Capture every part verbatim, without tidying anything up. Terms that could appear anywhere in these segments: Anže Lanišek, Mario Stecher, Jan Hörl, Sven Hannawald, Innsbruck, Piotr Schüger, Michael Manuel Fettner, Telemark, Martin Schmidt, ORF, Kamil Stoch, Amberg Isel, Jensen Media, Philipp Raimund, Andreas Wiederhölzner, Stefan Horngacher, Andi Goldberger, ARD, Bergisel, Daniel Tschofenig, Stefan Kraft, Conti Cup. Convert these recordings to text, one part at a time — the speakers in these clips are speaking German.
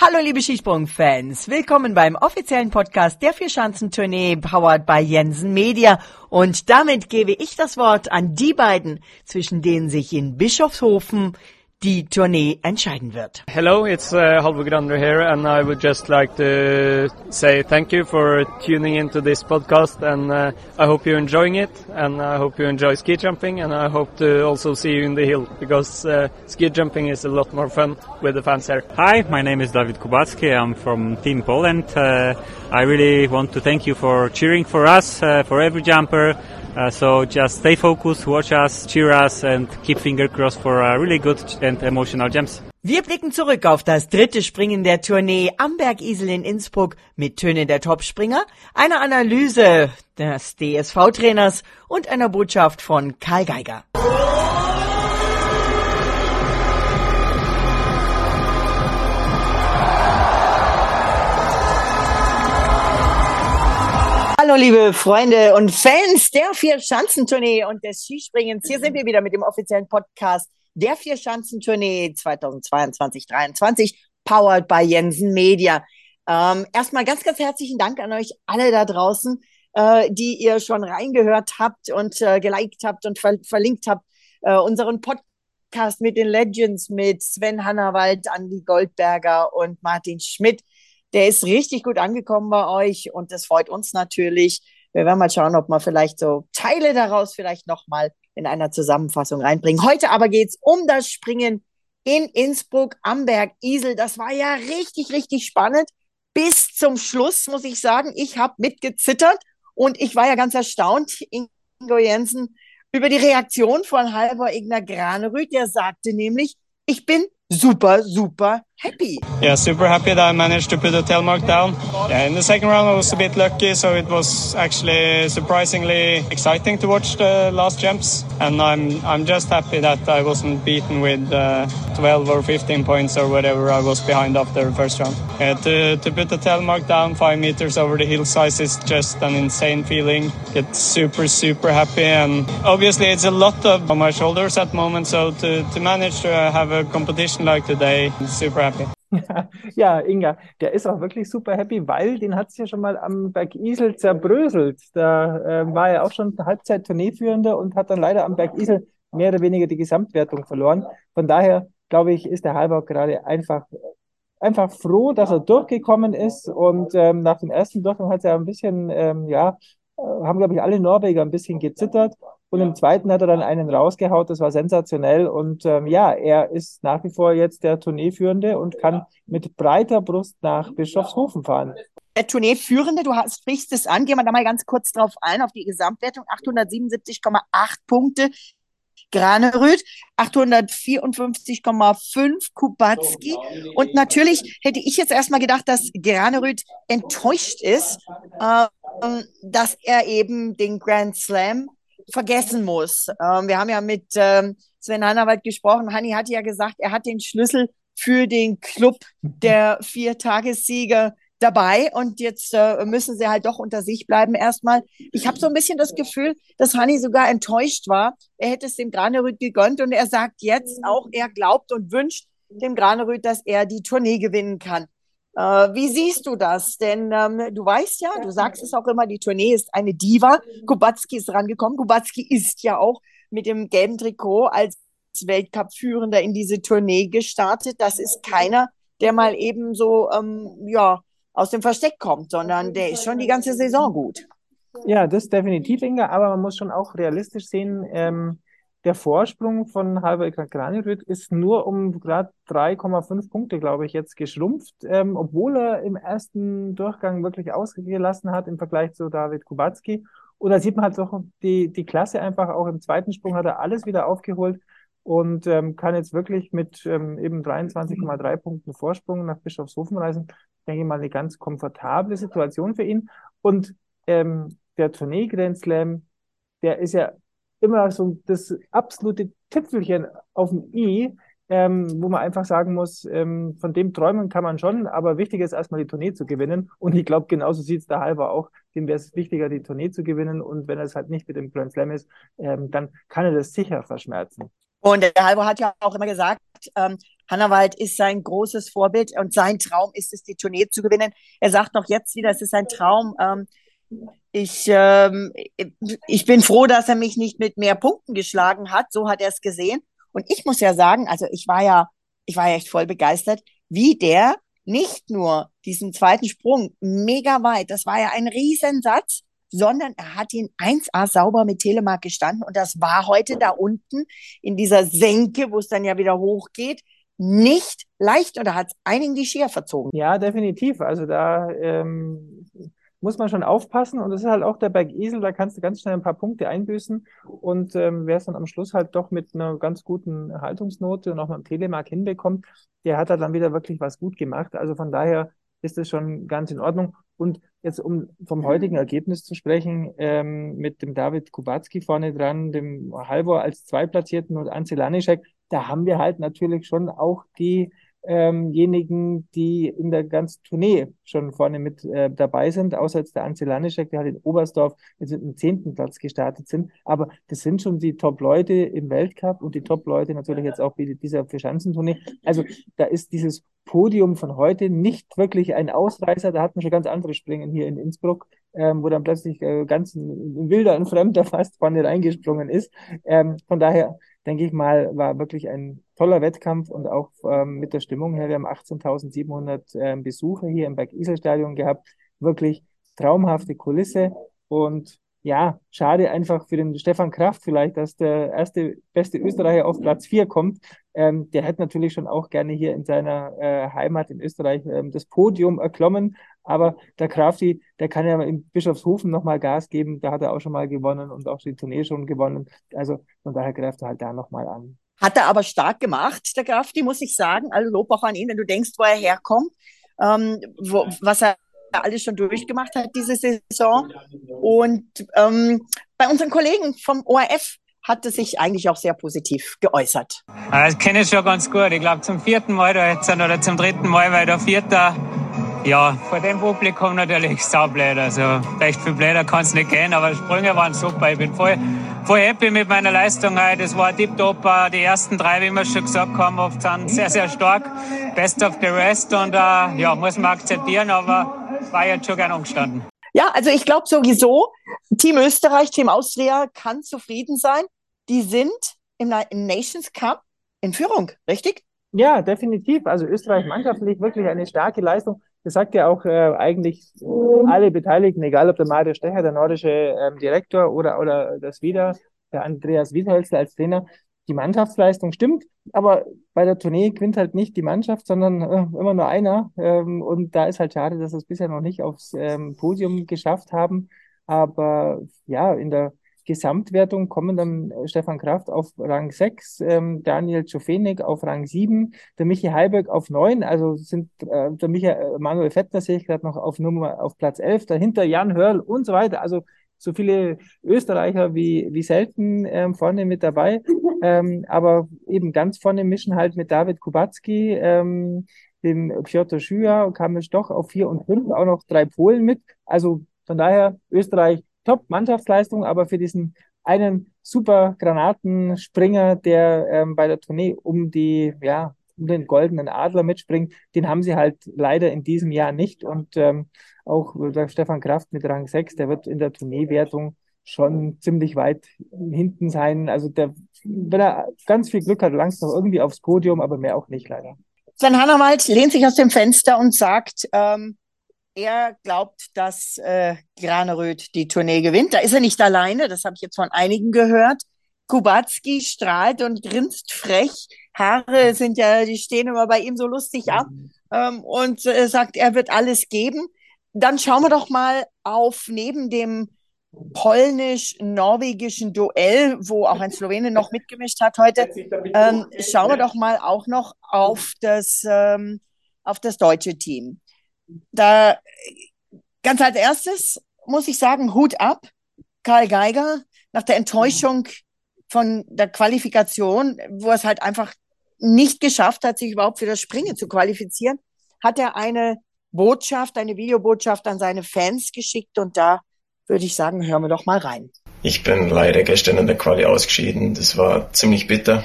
Hallo liebe Skisprung-Fans, willkommen beim offiziellen Podcast der Vierschanzentournee, powered by Jensen Media. Und damit gebe ich das Wort an die beiden, zwischen denen sich in Bischofshofen die Tournee entscheiden wird. Hello, it's uh, Halvor Grander here and I would just like to say thank you for tuning into this podcast and uh, I hope you're enjoying it and I hope you enjoy ski jumping and I hope to also see you in the hill because uh, ski jumping is a lot more fun with the fans here. Hi, my name is Dawid Kubacki. I'm from Team Poland. Uh, I really want to thank you for cheering for us, uh, for every jumper. Uh, so just stay focused, watch us, cheer us and keep finger crossed for uh, really good and emotional jumps. Wir blicken zurück auf das dritte Springen der Tournee Amberg Isel in Innsbruck mit Töne der Topspringer, einer Analyse des D S V-Trainers und einer Botschaft von Karl Geiger. Hallo liebe Freunde und Fans der Vierschanzentournee und des Skispringens. Hier sind wir wieder mit dem offiziellen Podcast der Vierschanzentournee zweitausendzweiundzwanzig dreiundzwanzig, powered by Jensen Media. Ähm, erstmal ganz, ganz herzlichen Dank an euch alle da draußen, äh, die ihr schon reingehört habt und äh, geliked habt und ver- verlinkt habt. Äh, unseren Podcast mit den Legends, mit Sven Hannawald, Andi Goldberger und Martin Schmidt. Der ist richtig gut angekommen bei euch und das freut uns natürlich. Wir werden mal schauen, ob wir vielleicht so Teile daraus vielleicht nochmal in einer Zusammenfassung reinbringen. Heute aber geht es um das Springen in Innsbruck am Berg Isel. Das war ja richtig, richtig spannend. Bis zum Schluss, muss ich sagen, ich habe mitgezittert und ich war ja ganz erstaunt, Ingo Jensen, über die Reaktion von Halvor Egner Granerud. Der sagte nämlich, ich bin super, super happy. Yeah, super happy that I managed to put the tailmark down. Yeah, in the second round I was a bit lucky, so it was actually surprisingly exciting to watch the last jumps. And I'm I'm just happy that I wasn't beaten with uh, twelve or fifteen points or whatever I was behind after the first round. Yeah, to to put the tailmark down five meters over the hillside is just an insane feeling. It's super super happy, and obviously it's a lot of on my shoulders at the moment. So to to manage to have a competition like today, super happy. Ja, Inga, der ist auch wirklich super happy, weil den hat es ja schon mal am Berg Isel zerbröselt. Da äh, war er auch schon Halbzeit-Tourneeführender und hat dann leider am Berg Isel mehr oder weniger die Gesamtwertung verloren. Von daher, glaube ich, ist der Halvor gerade einfach, einfach froh, dass er durchgekommen ist. Und ähm, nach dem ersten Durchgang hat er ein bisschen, ähm, ja, haben, glaube ich, alle Norweger ein bisschen gezittert. Und im zweiten hat er dann einen rausgehaut, das war sensationell. Und ähm, ja, er ist nach wie vor jetzt der Tourneeführende und kann mit breiter Brust nach Bischofshofen fahren. Der Tourneeführende, du hast, sprichst es an, gehen wir da mal ganz kurz drauf ein, auf die Gesamtwertung, achthundertsiebenundsiebzig Komma acht Punkte, Granerud, achthundertvierundfünfzig Komma fünf Kubacki. Und natürlich hätte ich jetzt erstmal gedacht, dass Granerud enttäuscht ist, äh, dass er eben den Grand Slam vergessen muss. Ähm, wir haben ja mit ähm, Sven Hannawald gesprochen. Hanni hatte ja gesagt, er hat den Schlüssel für den Club der Viertagessieger dabei und jetzt äh, müssen sie halt doch unter sich bleiben erstmal. Ich habe so ein bisschen das Gefühl, dass Hanni sogar enttäuscht war. Er hätte es dem Granerud gegönnt und er sagt jetzt auch, er glaubt und wünscht dem Granerud, dass er die Tournee gewinnen kann. Wie siehst du das? Denn ähm, du weißt ja, du sagst es auch immer, die Tournee ist eine Diva. Kubacki ist rangekommen. Kubacki ist ja auch mit dem gelben Trikot als Weltcup-Führender in diese Tournee gestartet. Das ist keiner, der mal eben so ähm, ja, aus dem Versteck kommt, sondern der ist schon die ganze Saison gut. Ja, das definitiv, Inga. Aber man muss schon auch realistisch sehen, ähm, der Vorsprung von Halvor Granerud ist nur um gerade drei Komma fünf Punkte, glaube ich, jetzt geschrumpft, ähm, obwohl er im ersten Durchgang wirklich ausgelassen hat im Vergleich zu Dawid Kubacki. Und da sieht man halt doch die, die Klasse einfach, auch im zweiten Sprung hat er alles wieder aufgeholt und ähm, kann jetzt wirklich mit ähm, eben dreiundzwanzig Komma drei Punkten Vorsprung nach Bischofshofen reisen. Denke ich mal, eine ganz komfortable Situation für ihn. Und ähm, der Tournee Grand Slam, der ist ja immer so das absolute Tüpfelchen auf dem I, ähm, wo man einfach sagen muss, ähm, von dem träumen kann man schon, aber wichtig ist erstmal die Tournee zu gewinnen. Und ich glaube, genauso sieht es der Halvor auch. Dem wäre es wichtiger, die Tournee zu gewinnen. Und wenn er es halt nicht mit dem Grand Slam ist, ähm, dann kann er das sicher verschmerzen. Und der Halvor hat ja auch immer gesagt, ähm, Hannawald ist sein großes Vorbild und sein Traum ist es, die Tournee zu gewinnen. Er sagt noch jetzt wieder, es ist sein Traum. Ähm, ich, ähm, ich bin froh, dass er mich nicht mit mehr Punkten geschlagen hat. So hat er es gesehen. Und ich muss ja sagen, also ich war ja, ich war ja echt voll begeistert, wie der nicht nur diesen zweiten Sprung mega weit, das war ja ein Riesensatz, sondern er hat ihn eins a sauber mit Telemark gestanden. Und das war heute da unten in dieser Senke, wo es dann ja wieder hochgeht, nicht leicht oder hat es einigen die Skier verzogen. Ja, definitiv. Also da ähm, muss man schon aufpassen. Und das ist halt auch der Berg Isel, da kannst du ganz schnell ein paar Punkte einbüßen. Und ähm, wer es dann am Schluss halt doch mit einer ganz guten Haltungsnote und auch mit dem Telemark hinbekommt, der hat da dann wieder wirklich was gut gemacht. Also von daher ist das schon ganz in Ordnung. Und jetzt, um vom heutigen Ergebnis zu sprechen, ähm, mit dem Dawid Kubacki vorne dran, dem Halvor als Zweitplatzierten und Anže Lanišek, da haben wir halt natürlich schon auch die ähm, diejenigen, die in der ganzen Tournee schon vorne mit äh, dabei sind, außer jetzt der Anže Lanišek, der halt in Oberstdorf jetzt mit dem zehnten Platz gestartet sind. Aber das sind schon die Top-Leute im Weltcup und die Top-Leute natürlich jetzt auch wie dieser Vierschanzentournee. Also da ist dieses Podium von heute nicht wirklich ein Ausreißer. Da hatten wir schon ganz andere Springen hier in Innsbruck, ähm, wo dann plötzlich äh, ganz ein wilder und Fremder fast vorne reingesprungen ist. Ähm, von daher denke ich mal, war wirklich ein toller Wettkampf und auch ähm, mit der Stimmung her. Wir haben achtzehntausendsiebenhundert ähm, Besucher hier im Bergisel-Stadion gehabt. Wirklich traumhafte Kulisse und ja, schade einfach für den Stefan Kraft vielleicht, dass der erste beste Österreicher auf Platz vier kommt. Ähm, der hätte natürlich schon auch gerne hier in seiner äh, Heimat in Österreich ähm, das Podium erklommen, aber der Krafti, der kann ja in Bischofshofen nochmal Gas geben, da hat er auch schon mal gewonnen und auch die Tournee schon gewonnen, also von daher greift er halt da nochmal an. Hat er aber stark gemacht, der Krafti, muss ich sagen, also Lob auch an ihn, wenn du denkst, wo er herkommt, ähm, wo, was er alles schon durchgemacht hat diese Saison. Und ähm, bei unseren Kollegen vom O R F hat es sich eigentlich auch sehr positiv geäußert. Das kenne ich schon ganz gut. Ich glaube, zum vierten Mal da jetzt oder zum dritten Mal war der Vierter. Ja, vor dem Publikum natürlich saublöd. Also vielleicht viel blöder kann es nicht gehen, aber Sprünge waren super. Ich bin voll, voll happy mit meiner Leistung. Das war tiptop. Die ersten drei, wie wir schon gesagt haben, oft sind sehr, sehr stark. Best of the rest und äh, ja, muss man akzeptieren, aber war jetzt schon gern umgestanden. Ja, also ich glaube sowieso, Team Österreich, Team Austria kann zufrieden sein. Die sind im Nations Cup in Führung, richtig? Ja, definitiv. Also Österreich mannschaftlich wirklich eine starke Leistung. Das sagt ja auch äh, eigentlich alle Beteiligten, egal ob der Mario Stecher, der nordische ähm, Direktor oder, oder das wieder, der Andreas Wiederhölzner als Trainer. Die Mannschaftsleistung stimmt, aber bei der Tournee gewinnt halt nicht die Mannschaft, sondern äh, immer nur einer. Ähm, und da ist halt schade, dass wir es bisher noch nicht aufs ähm, Podium geschafft haben. Aber ja, in der Gesamtwertung kommen dann Stefan Kraft auf Rang sechs, ähm, Daniel Tschofenig auf Rang sieben, der Michi Heiberg auf neun, also sind äh, der Michael Manuel Fettner, sehe ich gerade noch, auf Nummer auf Platz elf, dahinter Jan Hörl und so weiter. Also so viele Österreicher wie, wie selten ähm, vorne mit dabei, ähm, aber eben ganz vorne mischen halt mit Dawid Kubacki, ähm, dem Piotr Schüger, Kamil Stoch auf vier und fünf, auch noch drei Polen mit. Also von daher Österreich top, Mannschaftsleistung, aber für diesen einen super Granatenspringer, der ähm, bei der Tournee um die, ja, um den goldenen Adler mitspringt, den haben sie halt leider in diesem Jahr nicht. Und ähm, auch der Stefan Kraft mit Rang sechs, der wird in der Tourneewertung schon ziemlich weit hinten sein. Also der, wenn er ganz viel Glück hat, langt noch irgendwie aufs Podium, aber mehr auch nicht leider. Sven Hannawald lehnt sich aus dem Fenster und sagt, ähm, er glaubt, dass äh, Granerud die Tournee gewinnt. Da ist er nicht alleine, das habe ich jetzt von einigen gehört. Kubacki strahlt und grinst frech. Haare sind ja, die stehen immer bei ihm so lustig ab ähm, und äh, sagt, er wird alles geben. Dann schauen wir doch mal auf neben dem polnisch-norwegischen Duell, wo auch ein Slowene noch mitgemischt hat heute, ähm, schauen wir doch mal auch noch auf das, ähm, auf das deutsche Team. Da ganz als erstes muss ich sagen, Hut ab, Karl Geiger, nach der Enttäuschung von der Qualifikation, wo er es halt einfach nicht geschafft hat, sich überhaupt für das Springen zu qualifizieren, hat er eine Botschaft, eine Videobotschaft an seine Fans geschickt und da würde ich sagen, hören wir doch mal rein. Ich bin leider gestern in der Quali ausgeschieden. Das war ziemlich bitter.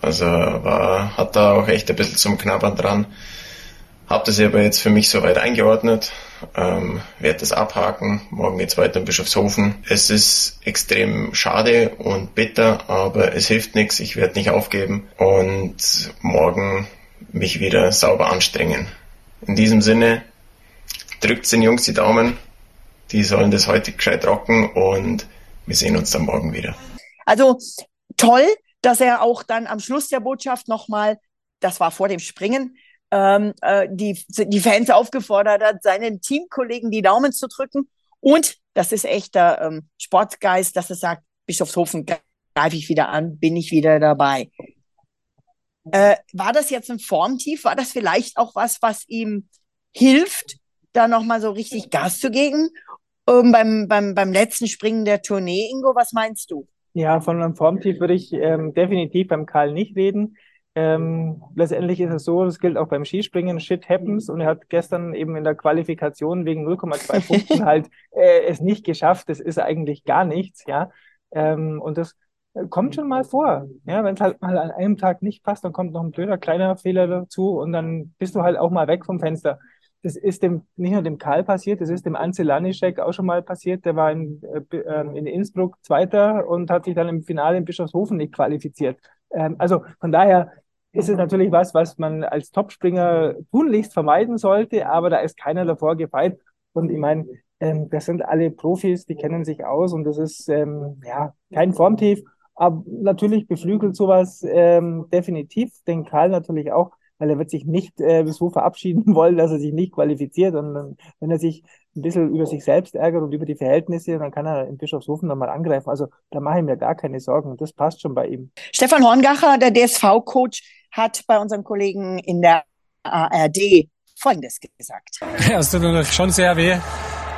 Also war, hat da auch echt ein bisschen zum Knabbern dran. Hab das aber jetzt für mich soweit eingeordnet, ähm, werde das abhaken, morgen geht's weiter in Bischofshofen. Es ist extrem schade und bitter, aber es hilft nichts, ich werde nicht aufgeben und morgen mich wieder sauber anstrengen. In diesem Sinne, drückt den Jungs die Daumen, die sollen das heute gescheit rocken und wir sehen uns dann morgen wieder. Also toll, dass er auch dann am Schluss der Botschaft nochmal, das war vor dem Springen, Ähm, äh, die, die Fans aufgefordert hat, seinen Teamkollegen die Daumen zu drücken. Und das ist echter ähm, Sportgeist, dass er sagt, Bischofshofen greife ich wieder an, bin ich wieder dabei. Äh, war das jetzt ein Formtief? War das vielleicht auch was, was ihm hilft, da nochmal so richtig Gas zu geben? Ähm, beim, beim, beim letzten Springen der Tournee, Ingo, was meinst du? Ja, von einem Formtief würde ich ähm, definitiv beim Karl nicht reden. Ähm, letztendlich ist es so, das gilt auch beim Skispringen, shit happens, und er hat gestern eben in der Qualifikation wegen null Komma zwei Punkten halt äh, es nicht geschafft, das ist eigentlich gar nichts, ja, ähm, und das kommt schon mal vor, ja, wenn es halt mal an einem Tag nicht passt, dann kommt noch ein blöder kleiner Fehler dazu und dann bist du halt auch mal weg vom Fenster. Das ist dem, nicht nur dem Karl passiert, das ist dem Anže Lanišek auch schon mal passiert, der war in, äh, in Innsbruck Zweiter und hat sich dann im Finale in Bischofshofen nicht qualifiziert, ähm, also von daher ist es natürlich was, was man als Topspringer tunlichst vermeiden sollte, aber da ist keiner davor gefeit. Und ich meine, ähm, das sind alle Profis, die kennen sich aus und das ist ähm, ja kein Formtief, aber natürlich beflügelt sowas ähm, definitiv den Karl natürlich auch, weil er wird sich nicht äh, so verabschieden wollen, dass er sich nicht qualifiziert, und wenn er sich ein bisschen über sich selbst ärgert und über die Verhältnisse, dann kann er in Bischofshofen nochmal angreifen. Also da mache ich mir gar keine Sorgen, das passt schon bei ihm. Stefan Horngacher, der D S V-Coach, hat bei unserem Kollegen in der A R D Folgendes gesagt. Ja, es tut uns schon sehr weh.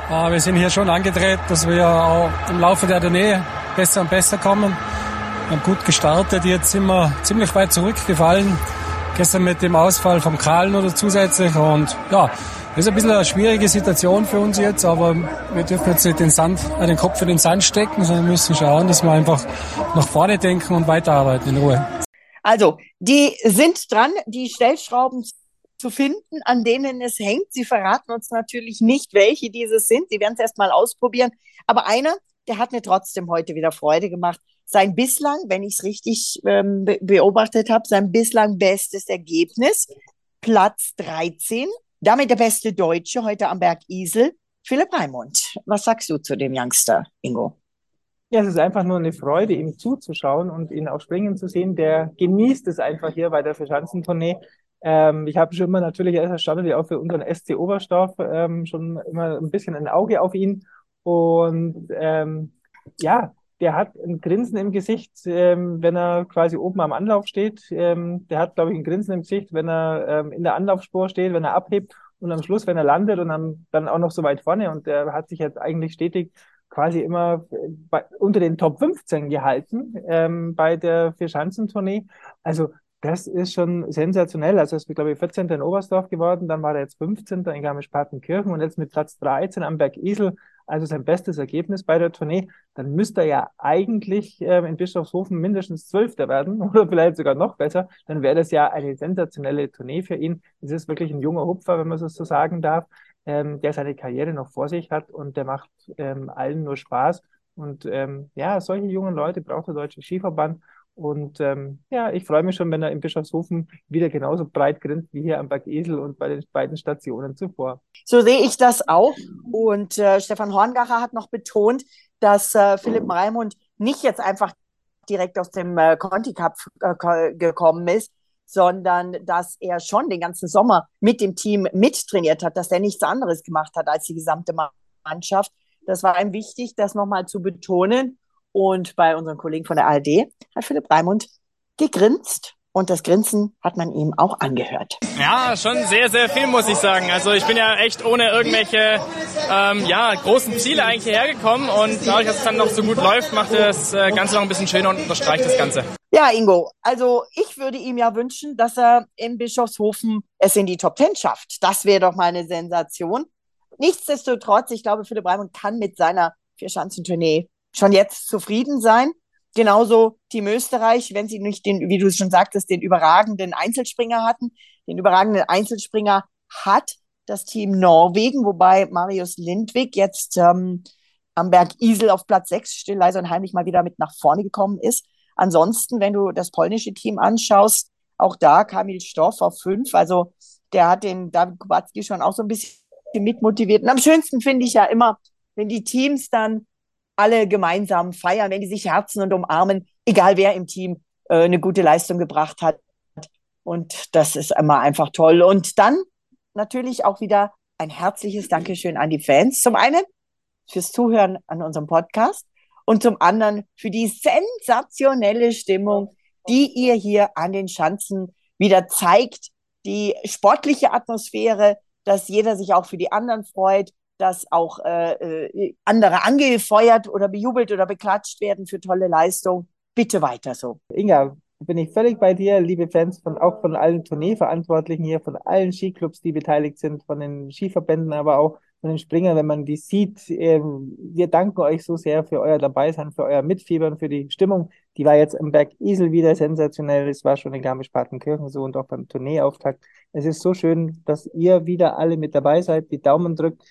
Wir sind hier schon angedreht, dass wir auch im Laufe der Tournee besser und besser kommen. Wir haben gut gestartet, jetzt sind wir ziemlich weit zurückgefallen. Gestern mit dem Ausfall vom Karl oder zusätzlich. Und ja, das ist ein bisschen eine schwierige Situation für uns jetzt, aber wir dürfen jetzt nicht den, Sand, den Kopf in den Sand stecken, sondern müssen schauen, dass wir einfach nach vorne denken und weiterarbeiten in Ruhe. Also, die sind dran, die Stellschrauben zu finden, an denen es hängt. Sie verraten uns natürlich nicht, welche dieses sind. Sie werden es erst mal ausprobieren. Aber einer, der hat mir trotzdem heute wieder Freude gemacht. Sein bislang, wenn ich es richtig ähm, be- beobachtet habe, sein bislang bestes Ergebnis, Platz dreizehn. Damit der beste Deutsche heute am Amberg Isel, Philipp Raimund. Was sagst du zu dem Youngster, Ingo? Ja, es ist einfach nur eine Freude, ihm zuzuschauen und ihn auch springen zu sehen. Der genießt es einfach hier bei der Vierschanzentournee. Ähm, ich habe schon immer natürlich als Standard auch für unseren S C Oberstorf ähm, schon immer ein bisschen ein Auge auf ihn. Und ähm, ja, der hat ein Grinsen im Gesicht, ähm, wenn er quasi oben am Anlauf steht. Ähm, der hat, glaube ich, ein Grinsen im Gesicht, wenn er ähm, in der Anlaufspur steht, wenn er abhebt und am Schluss, wenn er landet und dann, dann auch noch so weit vorne. Und der hat sich jetzt eigentlich stetig quasi immer bei, unter den Top fünfzehn gehalten ähm, bei der Vierschanzentournee. Also das ist schon sensationell. Also es ist, glaube ich, vierzehnter in Oberstdorf geworden, dann war er jetzt fünfzehnter in Garmisch-Partenkirchen und jetzt mit Platz dreizehn am Berg Isel, also sein bestes Ergebnis bei der Tournee. Dann müsste er ja eigentlich ähm, in Bischofshofen mindestens zwölfter werden oder vielleicht sogar noch besser. Dann wäre das ja eine sensationelle Tournee für ihn. Es ist wirklich ein junger Hupfer, wenn man es so sagen darf, Ähm, der seine Karriere noch vor sich hat und der macht ähm, allen nur Spaß. Und ähm, ja, solche jungen Leute braucht der Deutsche Skiverband. Und ähm, ja, ich freue mich schon, wenn er in Bischofshofen wieder genauso breit grinst wie hier am Berg Isel und bei den beiden Stationen zuvor. So sehe ich das auch. Und äh, Stefan Horngacher hat noch betont, dass äh, Philipp Raimund nicht jetzt einfach direkt aus dem äh, Conti Cup äh, gekommen ist, sondern dass er schon den ganzen Sommer mit dem Team mittrainiert hat, dass er nichts anderes gemacht hat als die gesamte Mannschaft. Das war ihm wichtig, das nochmal zu betonen. Und bei unseren Kollegen von der A R D hat Philipp Raimund gegrinst. Und das Grinsen hat man ihm auch angehört. Ja, schon sehr, sehr viel, muss ich sagen. Also ich bin ja echt ohne irgendwelche ähm, ja, großen Ziele eigentlich hierher gekommen. Und dadurch, dass es dann noch so gut läuft, macht das Ganze noch ein bisschen schöner und unterstreicht das Ganze. Ja, Ingo, also ich würde ihm ja wünschen, dass er in Bischofshofen es in die Top Ten schafft. Das wäre doch mal eine Sensation. Nichtsdestotrotz, ich glaube, Philipp Raimund kann mit seiner Vierschanzentournee schon jetzt zufrieden sein. Genauso Team Österreich, wenn sie nicht den, wie du es schon sagtest, den überragenden Einzelspringer hatten. Den überragenden Einzelspringer hat das Team Norwegen, wobei Marius Lindvik jetzt ähm, Amberg Isel auf Platz sechs still, leise und heimlich mal wieder mit nach vorne gekommen ist. Ansonsten, wenn du das polnische Team anschaust, auch da Kamil Stoch auf fünf. Also der hat den Dawid Kubacki schon auch so ein bisschen mitmotiviert. Und am schönsten finde ich ja immer, wenn die Teams dann alle gemeinsam feiern, wenn die sich herzen und umarmen, egal wer im Team äh, eine gute Leistung gebracht hat. Und das ist immer einfach toll. Und dann natürlich auch wieder ein herzliches Dankeschön an die Fans. Zum einen fürs Zuhören an unserem Podcast und zum anderen für die sensationelle Stimmung, die ihr hier an den Schanzen wieder zeigt. Die sportliche Atmosphäre, dass jeder sich auch für die anderen freut, dass auch äh, andere angefeuert oder bejubelt oder beklatscht werden für tolle Leistung. Bitte weiter so. Inga, bin ich völlig bei dir, liebe Fans, von auch von allen Tourneeverantwortlichen hier, von allen Skiclubs, die beteiligt sind, von den Skiverbänden, aber auch von den Springern, wenn man die sieht. Äh, wir danken euch so sehr für euer Dabeisein, für euer Mitfiebern, für die Stimmung. Die war jetzt am Berg Isel wieder sensationell. Es war schon in Garmisch-Partenkirchen so und auch beim Tourneeauftakt. Es ist so schön, dass ihr wieder alle mit dabei seid, die Daumen drückt,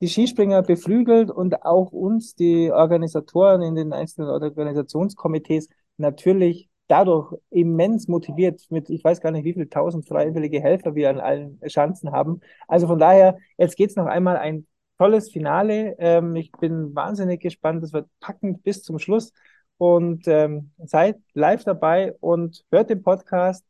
die Skispringer beflügelt und auch uns, die Organisatoren in den einzelnen Organisationskomitees, natürlich dadurch immens motiviert mit, ich weiß gar nicht, wie viele tausend freiwillige Helfer wir an allen Schanzen haben. Also von daher, jetzt geht's noch einmal ein tolles Finale. Ähm, ich bin wahnsinnig gespannt. Es wird packend bis zum Schluss. Und ähm, seid live dabei und hört den Podcast,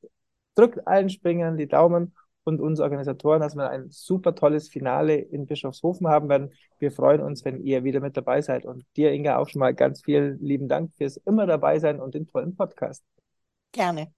drückt allen Springern die Daumen und uns Organisatoren, dass wir ein super tolles Finale in Bischofshofen haben werden. Wir freuen uns, wenn ihr wieder mit dabei seid. Und dir, Inga, auch schon mal ganz vielen lieben Dank fürs immer dabei sein und den tollen Podcast. Gerne.